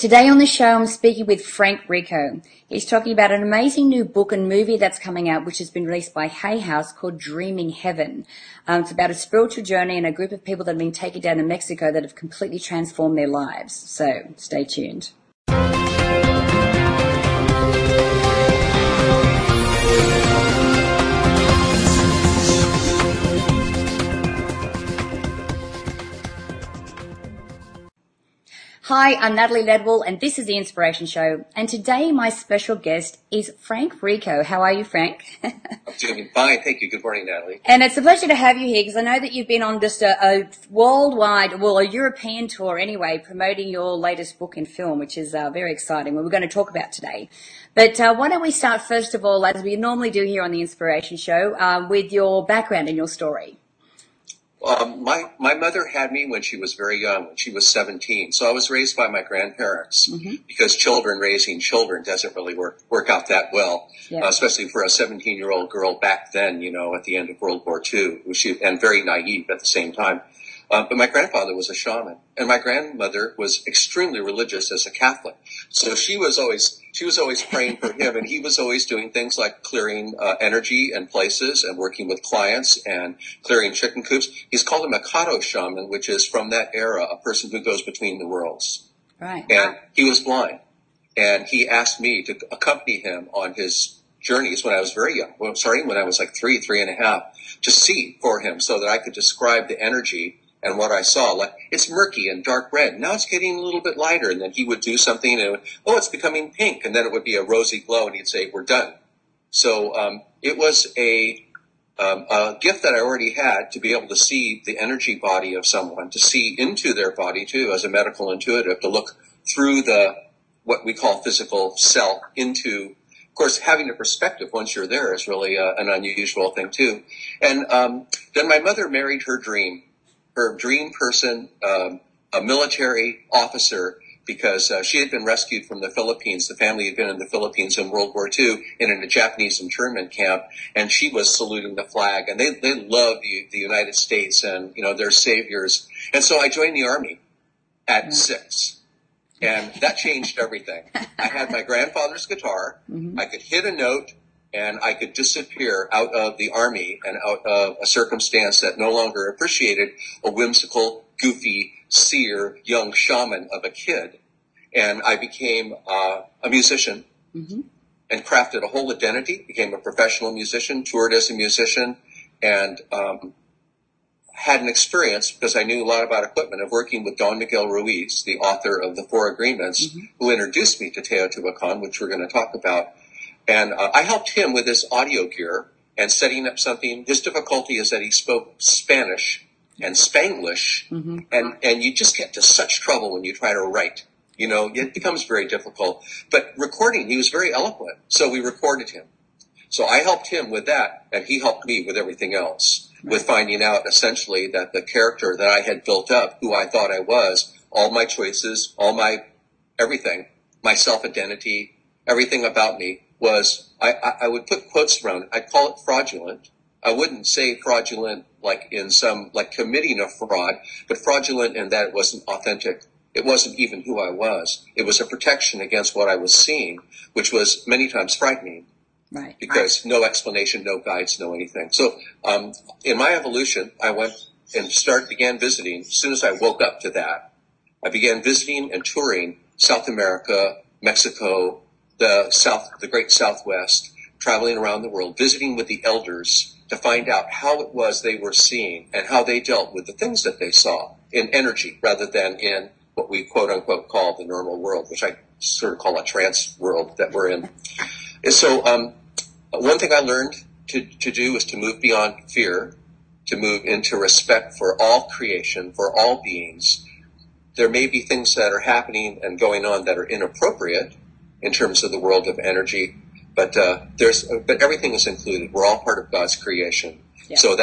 Today on the show, I'm speaking with Frank Rico. He's talking about an amazing new book and movie that's coming out, which has been released by Hay House, called Dreaming Heaven. It's about a spiritual journey and a group of people that have been taken down to Mexico that have completely transformed their lives. So stay tuned. Hi, I'm Natalie Ledwell, and this is The Inspiration Show. And today my special guest is Frank Rico. How are you, Frank? I'm doing fine. Thank you. Good morning, Natalie. And it's a pleasure to have you here, because I know that you've been on just a worldwide, well, a European tour anyway, promoting your latest book and film, which is very exciting, what we're going to talk about today. But why don't we start, first of all, as we normally do here on The Inspiration Show, with your background and your story. My mother had me when she was very young, when she was 17. So I was raised by my grandparents, because children raising children doesn't really work out that well, especially for a 17-year-old girl back then, you know, at the end of World War II, and very naive at the same time. But my grandfather was a shaman, and my grandmother was extremely religious as a Catholic. So she was always praying for him, and he was always doing things like clearing energy and places and working with clients and clearing chicken coops. He's called a Mikado shaman, which is from that era, a person who goes between the worlds. Right. And he was blind, and he asked me to accompany him on his journeys when I was very young. Well, sorry, when I was like three and a half, to see for him so that I could describe the energy. And what I saw, like, it's murky and dark red. Now it's getting a little bit lighter. And then he would do something and it would, oh, it's becoming pink. And then it would be a rosy glow, and he'd say, we're done. So it was a gift that I already had, to be able to see the energy body of someone, to see into their body too, as a medical intuitive, to look through the, what we call physical self into. Of course, having a perspective once you're there is really an unusual thing too. And then my mother married her dream. Her dream person, a military officer, because she had been rescued from the Philippines. The family had been in the Philippines in World War II and in a Japanese internment camp, and she was saluting the flag. And they love the United States and, you know, their saviors. And so I joined the Army at 6, and that changed everything. I had my grandfather's guitar. Mm-hmm. I could hit a note, and I could disappear out of the Army and out of a circumstance that no longer appreciated a whimsical, goofy, seer, young shaman of a kid. And I became a musician, and crafted a whole identity, became a professional musician, toured as a musician, and had an experience, because I knew a lot about equipment, of working with Don Miguel Ruiz, the author of The Four Agreements, who introduced me to Teotihuacan, which we're going to talk about. And I helped him with his audio gear and setting up something. His difficulty is that he spoke Spanish and Spanglish, and you just get into such trouble when you try to write. You know, it becomes very difficult. But recording, he was very eloquent, so we recorded him. So I helped him with that, and he helped me with everything else, with finding out essentially that the character that I had built up, who I thought I was, all my choices, all my everything, my self-identity, everything about me, was I would put quotes around it. I'd call it fraudulent. I wouldn't say fraudulent like in some, like committing a fraud, but fraudulent in that it wasn't authentic. It wasn't even who I was. It was a protection against what I was seeing, which was many times frightening. Right. Because no explanation, no guides, no anything. So in my evolution, I went and began visiting. As soon as I woke up to that, I began visiting and touring South America, Mexico, the great Southwest, traveling around the world, visiting with the elders to find out how it was they were seeing and how they dealt with the things that they saw in energy, rather than in what we quote unquote call the normal world, which I sort of call a trance world that we're in. And so one thing I learned to do is to move beyond fear, to move into respect for all creation, for all beings. There may be things that are happening and going on that are inappropriate in terms of the world of energy, but everything is included. We're all part of God's creation. Yeah. So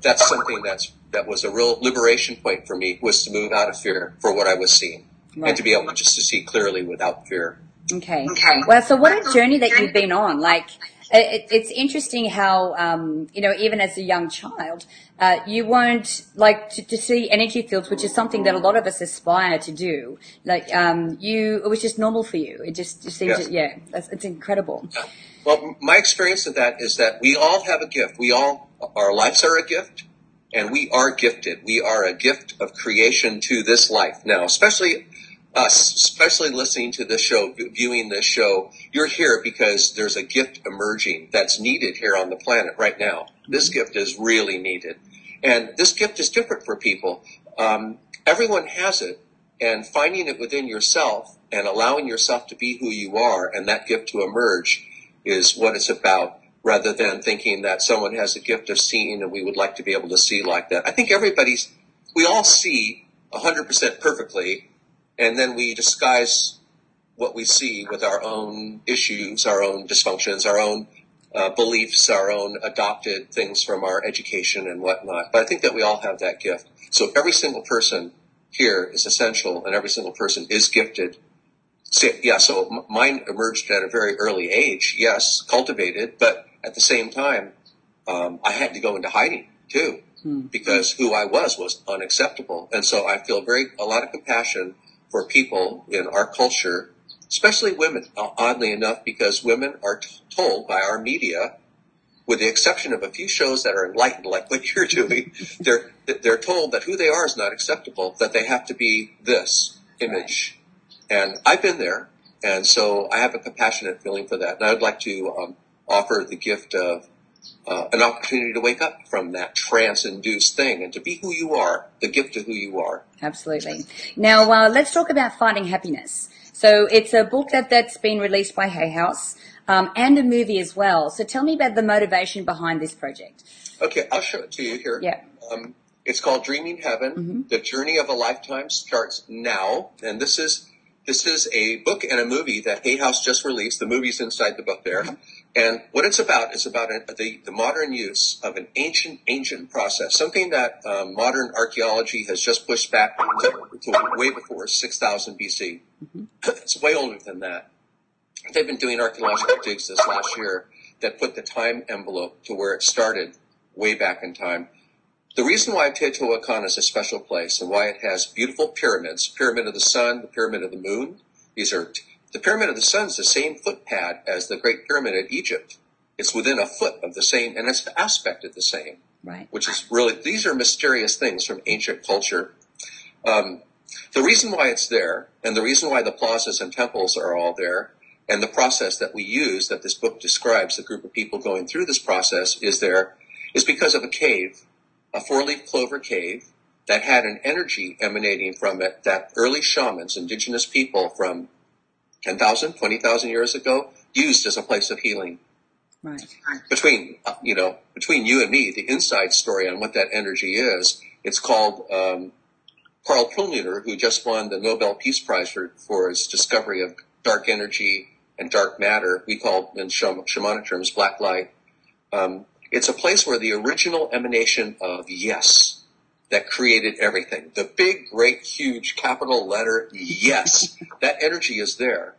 that's something that was a real liberation point for me, was to move out of fear for what I was seeing, and to be able just to see clearly without fear. Okay. Well, so what a journey that you've been on. Like, It's interesting how, even as a young child, you won't like to see energy fields, which is something that a lot of us aspire to do. Like, it was just normal for you. It just seems, it's incredible. Yeah. Well, my experience of that is that we all have a gift. Our lives are a gift, and we are gifted. We are a gift of creation to this life. Now, especially us, especially listening to this show, viewing this show, you're here because there's a gift emerging that's needed here on the planet right now. This gift is really needed. And this gift is different for people. Everyone has it, and finding it within yourself and allowing yourself to be who you are and that gift to emerge is what it's about, rather than thinking that someone has a gift of seeing and we would like to be able to see like that. I think we all see 100% perfectly, and then we disguise what we see with our own issues, our own dysfunctions, our own beliefs, our own adopted things from our education and whatnot. But I think that we all have that gift. So every single person here is essential, and every single person is gifted. So mine emerged at a very early age, yes, cultivated, but at the same time, I had to go into hiding too, because who I was unacceptable. And so I feel a lot of compassion for people in our culture, especially women, oddly enough, because women are told by our media, with the exception of a few shows that are enlightened, like what you're doing, they're told that who they are is not acceptable, that they have to be this image. Right. And I've been there, and so I have a compassionate feeling for that. And I would like to offer the gift of an opportunity to wake up from that trance-induced thing and to be who you are, the gift of who you are. Absolutely. Now, let's talk about Finding Happiness. So it's a book that's been released by Hay House and a movie as well. So tell me about the motivation behind this project. Okay, I'll show it to you here. Yeah. It's called Dreaming Heaven. Mm-hmm. The journey of a lifetime starts now, and this is a book and a movie that Hay House just released. The movie's inside the book there. And what it's about is about the modern use of an ancient process, something that modern archaeology has just pushed back to way before 6,000 BC. Mm-hmm. It's way older than that. They've been doing archaeological digs this last year that put the time envelope to where it started way back in time. The reason why Teotihuacan is a special place and why it has beautiful pyramids, Pyramid of the Sun, the Pyramid of the Moon. The Pyramid of the Sun is the same footpad as the Great Pyramid of Egypt. It's within a foot of the same, and it's aspected the same. Right. Which is really, these are mysterious things from ancient culture. The reason why it's there, and the reason why the plazas and temples are all there, and the process that we use, that this book describes, the group of people going through this process is because of a cave, a four-leaf clover cave that had an energy emanating from it that early shamans, indigenous people from 10,000, 20,000 years ago, used as a place of healing. Right. Between you and me, the inside story on what that energy is, it's called Karl Perlmutter, who just won the Nobel Peace Prize for his discovery of dark energy and dark matter. We call, in shamanic terms, black light. It's a place where the original emanation of yes that created everything. The big, great, huge capital letter yes. That energy is there.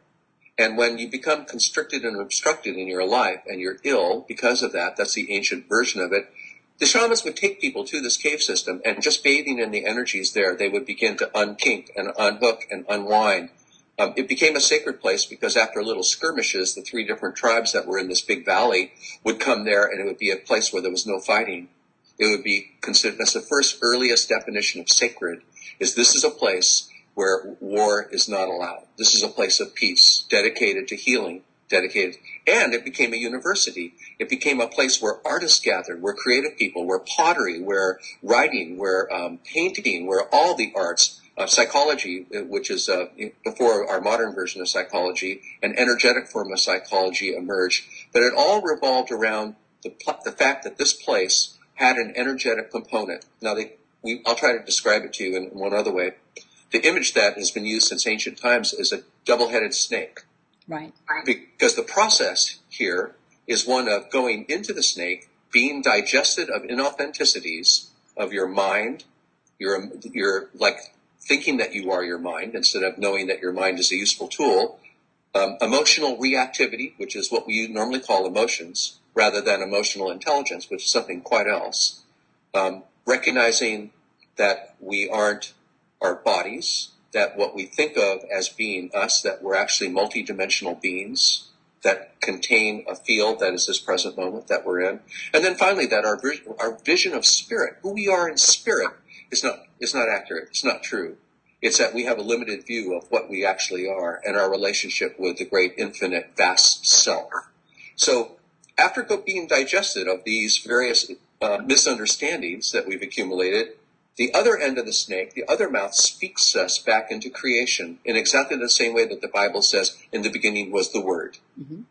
And when you become constricted and obstructed in your life and you're ill because of that, that's the ancient version of it. The shamans would take people to this cave system, and just bathing in the energies there, they would begin to unkink and unhook and unwind. It became a sacred place because after little skirmishes, the three different tribes that were in this big valley would come there, and it would be a place where there was no fighting. It would be considered, that's the first earliest definition of sacred, is this is a place where war is not allowed. This is a place of peace, dedicated to healing, and it became a university. It became a place where artists gathered, where creative people, where pottery, where writing, where painting, where all the arts, psychology, which is before our modern version of psychology, an energetic form of psychology emerged. But it all revolved around the fact that this place had an energetic component. Now, I'll try to describe it to you in one other way. The image that has been used since ancient times is a double-headed snake. Right. Because the process here is one of going into the snake, being digested of inauthenticities of your mind, your thinking that you are your mind instead of knowing that your mind is a useful tool, Emotional reactivity, which is what we normally call emotions, rather than emotional intelligence, which is something quite else. Recognizing that we aren't our bodies, that what we think of as being us, that we're actually multidimensional beings that contain a field that is this present moment that we're in. And then finally, that our vision of spirit, who we are in spirit, is not accurate. It's not true. It's that we have a limited view of what we actually are and our relationship with the great infinite vast self. So after being digested of these various misunderstandings that we've accumulated, the other end of the snake, the other mouth, speaks us back into creation in exactly the same way that the Bible says, in the beginning was the Word. Mm-hmm.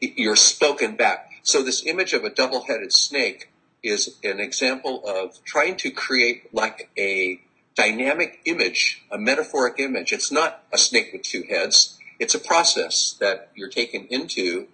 You're spoken back. So this image of a double-headed snake is an example of trying to create like a dynamic image, a metaphoric image. It's not a snake with two heads. It's a process that you're taken into,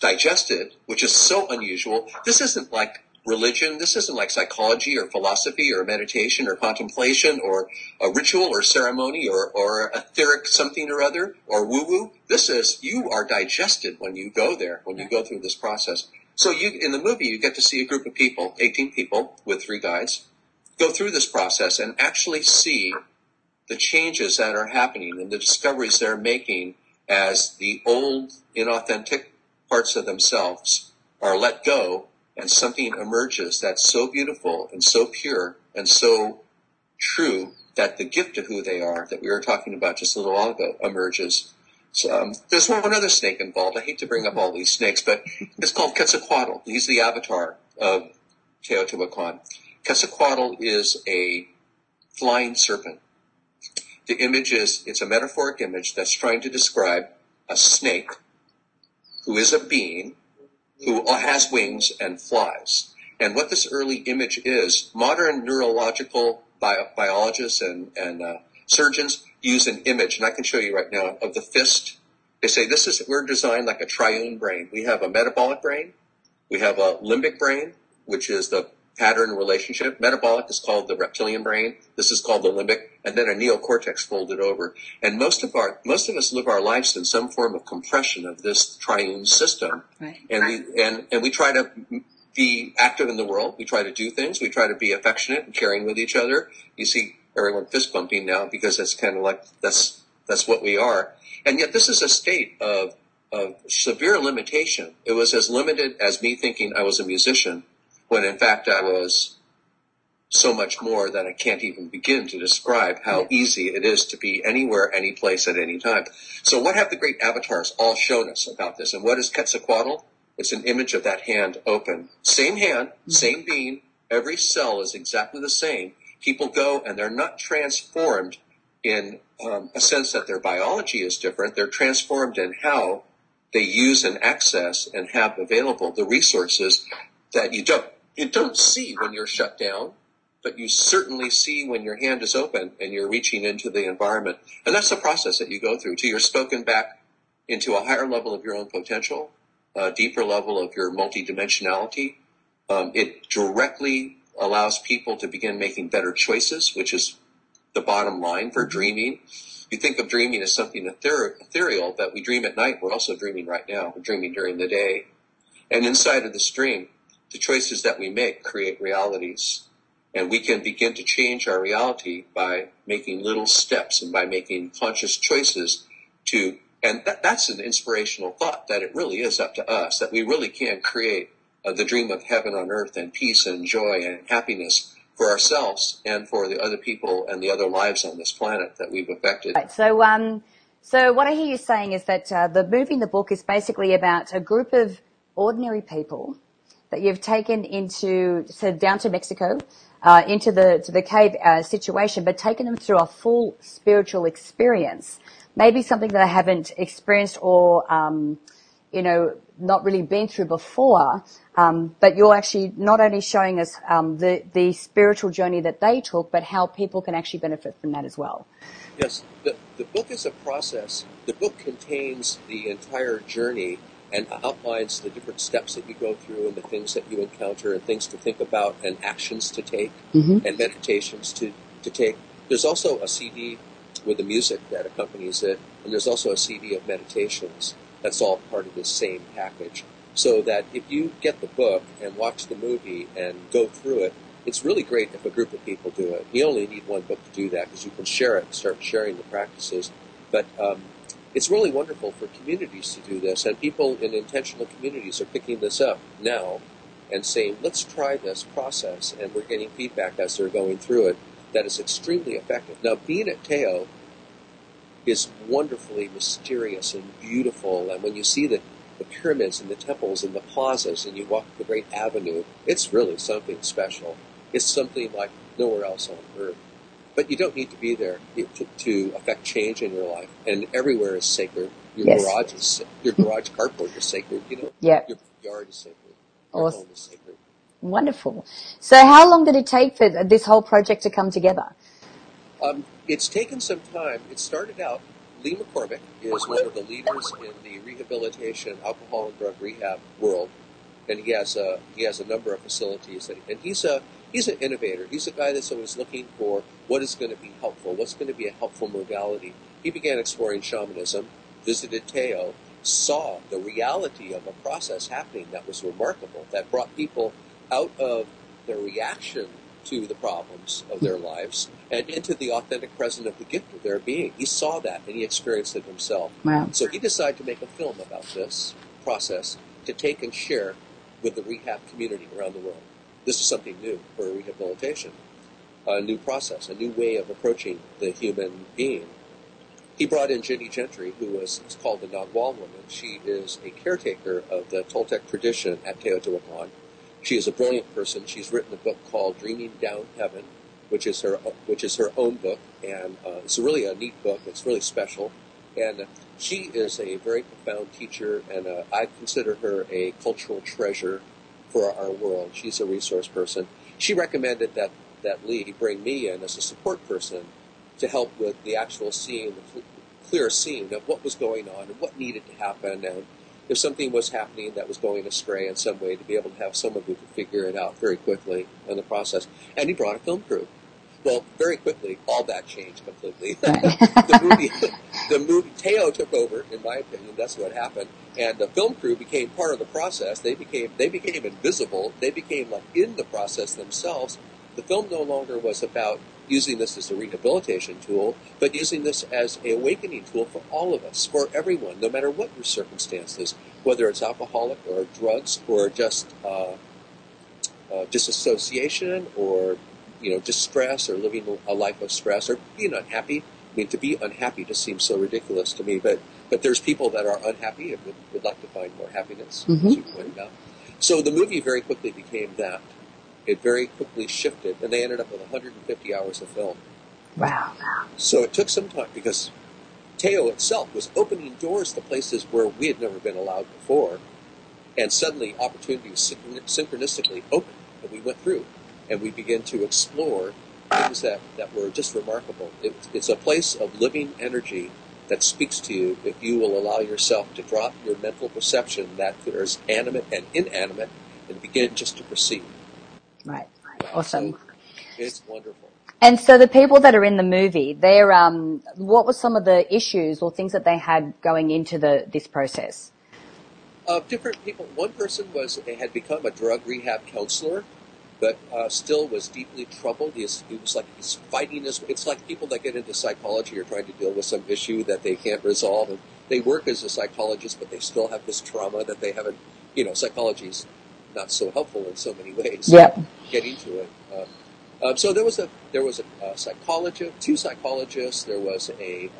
digested, which is so unusual. This isn't like religion. This isn't like psychology or philosophy or meditation or contemplation or a ritual or ceremony or etheric something or other or woo-woo. This is, you are digested when you go there, when you go through this process. So you, in the movie, you get to see a group of people, 18 people with 3 guides, go through this process and actually see the changes that are happening and the discoveries they're making as the old, inauthentic parts of themselves are let go and something emerges that's so beautiful and so pure and so true that the gift of who they are that we were talking about just a little while ago emerges. So, there's one other snake involved. I hate to bring up all these snakes, but it's called Quetzalcoatl. He's the avatar of Teotihuacan. Quetzalcoatl is a flying serpent. The image is, it's a metaphoric image that's trying to describe a snake who is a being who has wings and flies. And what this early image is, modern neurological biologists and surgeons use an image, and I can show you right now, of the fist. They say, we're designed like a triune brain. We have a metabolic brain. We have a limbic brain, which is the pattern relationship. Metabolic is called the reptilian brain. This is called the limbic, and then a neocortex folded over. And most of us live our lives in some form of compression of this triune system. Right. And we try to be active in the world. We try to do things. We try to be affectionate and caring with each other. You see everyone fist bumping now because that's kind of like that's what we are. And yet this is a state of severe limitation. It was as limited as me thinking I was a musician, when in fact I was so much more that I can't even begin to describe how easy it is to be anywhere, any place, at any time. So what have the great avatars all shown us about this? And what is Quetzalcoatl? It's an image of that hand open. Same hand, same being. Every cell is exactly the same. People go and they're not transformed in a sense that their biology is different. They're transformed in how they use and access and have available the resources that you don't see when you're shut down, but you certainly see when your hand is open and you're reaching into the environment. And that's the process that you go through till you're spoken back into a higher level of your own potential, a deeper level of your multidimensionality. It directly allows people to begin making better choices, which is the bottom line for dreaming. You think of dreaming as something ethereal, that we dream at night. We're also dreaming right now. We're dreaming during the day. And inside of this dream, the choices that we make create realities, and we can begin to change our reality by making little steps and by making conscious choices to, and that's an inspirational thought, that it really is up to us, that we really can create the dream of heaven on earth and peace and joy and happiness for ourselves and for the other people and the other lives on this planet that we've affected. Right, so what I hear you saying is that the movie in the book is basically about a group of ordinary people that you've taken into, so down to Mexico, into the cave situation, but taken them through a full spiritual experience. Maybe something that I haven't experienced or, not really been through before. But you're actually not only showing us the spiritual journey that they took, but how people can actually benefit from that as well. Yes, the book is a process. The book contains the entire journey and outlines the different steps that you go through and the things that you encounter and things to think about and actions to take and meditations to take. There's also a CD with the music that accompanies it. And there's also a CD of meditations that's all part of this same package. So that if you get the book and watch the movie and go through it, it's really great if a group of people do it. You only need one book to do that because you can share it and start sharing the practices. But it's really wonderful for communities to do this, and people in intentional communities are picking this up now and saying, let's try this process, and we're getting feedback as they're going through it that is extremely effective. Now, being at Teo is wonderfully mysterious and beautiful, and when you see the pyramids and the temples and the plazas and you walk the Great Avenue, it's really something special. It's something like nowhere else on earth. But you don't need to be there to affect change in your life. And everywhere is sacred. Your yes. garage is your garage cardboard is sacred. You know, yep. Your yard is sacred. Your awesome. Home is sacred. Wonderful. So, how long did it take for this whole project to come together? It's taken some time. It started out. Lee McCormick is one of the leaders in the rehabilitation, alcohol and drug rehab world, and he has a number of facilities. And he's an innovator. He's a guy that's always looking for what is going to be helpful, what's going to be a helpful modality. He began exploring shamanism, visited Teo, saw the reality of a process happening that was remarkable, that brought people out of their reaction to the problems of their lives and into the authentic present of the gift of their being. He saw that and he experienced it himself. Wow. So he decided to make a film about this process to take and share with the rehab community around the world. This is something new for rehabilitation, a new process, a new way of approaching the human being. He brought in Ginny Gentry, who is called the Nagual woman. She is a caretaker of the Toltec tradition at Teotihuacan. She is a brilliant person. She's written a book called Dreaming Down Heaven, which is her own book, and it's really a neat book. It's really special, and she is a very profound teacher, and I consider her a cultural treasure for our world. She's a resource person. She recommended that Lee bring me in as a support person to help with the actual scene, the clear scene of what was going on and what needed to happen, and if something was happening that was going astray in some way, to be able to have someone who could figure it out very quickly in the process. And he brought a film crew. Well, very quickly, all that changed completely. The movie, Teo took over, in my opinion. That's what happened. And the film crew became part of the process. They became invisible. They became like in the process themselves. The film no longer was about using this as a rehabilitation tool, but using this as an awakening tool for all of us, for everyone, no matter what your circumstances, whether it's alcoholic or drugs or just disassociation or distress or living a life of stress or being unhappy. I mean, to be unhappy just seems so ridiculous to me, but there's people that are unhappy and would like to find more happiness, as you pointed out. So the movie very quickly became that. It very quickly shifted, and they ended up with 150 hours of film. Wow. So it took some time, because Teo itself was opening doors to places where we had never been allowed before, and suddenly opportunities synchronistically opened, and we went through, and we began to explore things that were just remarkable. It's a place of living energy that speaks to you if you will allow yourself to drop your mental perception that there's animate and inanimate and begin just to perceive. Right. Awesome. So it's wonderful. And so the people that are in the movie, they're what were some of the issues or things that they had going into this process? Different people. One person had become a drug rehab counselor, but still was deeply troubled. It was like he's fighting this. It's like people that get into psychology are trying to deal with some issue that they can't resolve, and they work as a psychologist, but they still have this trauma that they haven't. Psychology's not so helpful in so many ways. Yep. Getting to it. So there was a psychologist, two psychologists. There was a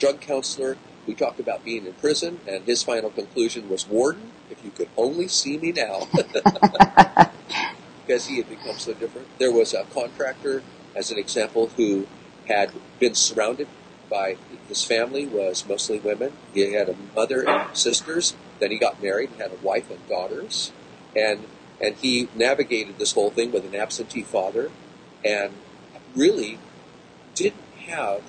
drug counselor. We talked about being in prison, and his final conclusion was, "Warden, if you could only see me now," because he had become so different. There was a contractor, as an example, who had been surrounded by his family was mostly women. He had a mother and sisters. Then he got married and had a wife and daughters. And he navigated this whole thing with an absentee father and really didn't have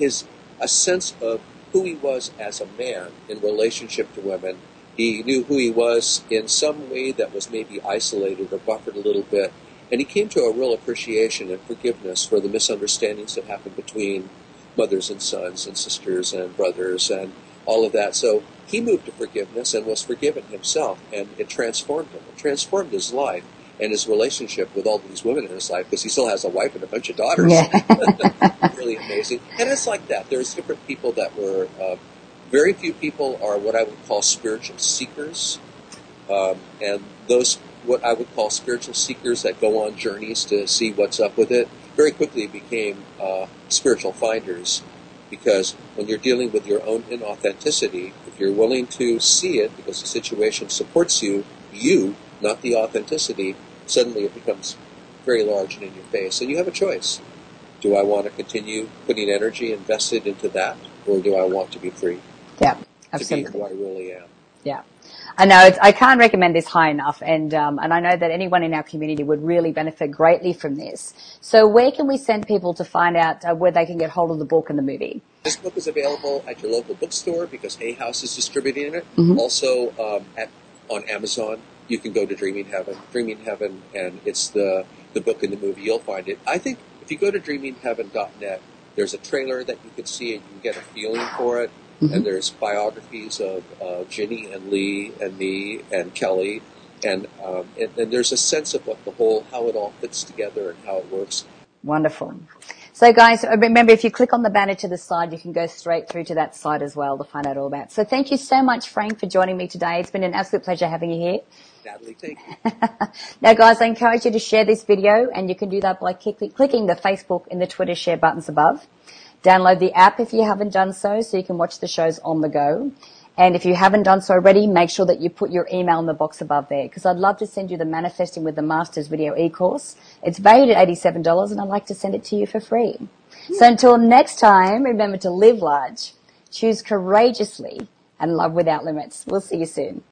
a sense of who he was as a man in relationship to women. He knew who he was in some way that was maybe isolated or buffered a little bit. And he came to a real appreciation and forgiveness for the misunderstandings that happened between mothers and sons and sisters and brothers and all of that. So he moved to forgiveness and was forgiven himself, and it transformed him. It transformed his life and his relationship with all these women in his life, because he still has a wife and a bunch of daughters. Yeah. Really amazing. And it's like that. There's different people that were, very few people are what I would call spiritual seekers. And those, what I would call spiritual seekers that go on journeys to see what's up with it, very quickly became spiritual finders. Because when you're dealing with your own inauthenticity, if you're willing to see it because the situation supports you, not the authenticity, suddenly it becomes very large and in your face. And you have a choice. Do I want to continue putting energy invested into that, or do I want to be free? Yeah, absolutely. To be who I really am. Yeah. I know, I can't recommend this high enough, and I know that anyone in our community would really benefit greatly from this. So where can we send people to find out where they can get hold of the book and the movie? This book is available at your local bookstore because Hay House is distributing it. Mm-hmm. Also on Amazon, you can go to Dreaming Heaven, and it's the book and the movie. You'll find it. I think if you go to dreamingheaven.net, there's a trailer that you can see and you can get a feeling for it. Mm-hmm. And there's biographies of Ginny and Lee and me and Kelly. And there's a sense of what the whole, how it all fits together and how it works. Wonderful. So guys, remember, if you click on the banner to the side, you can go straight through to that site as well to find out all about. So thank you so much, Frank, for joining me today. It's been an absolute pleasure having you here. Natalie, thank you. Now, guys, I encourage you to share this video, and you can do that by clicking the Facebook and the Twitter share buttons above. Download the app if you haven't done so, so you can watch the shows on the go. And if you haven't done so already, make sure that you put your email in the box above there, because I'd love to send you the Manifesting with the Masters video e-course. It's valued at $87, and I'd like to send it to you for free. Yeah. So until next time, remember to live large, choose courageously, and love without limits. We'll see you soon.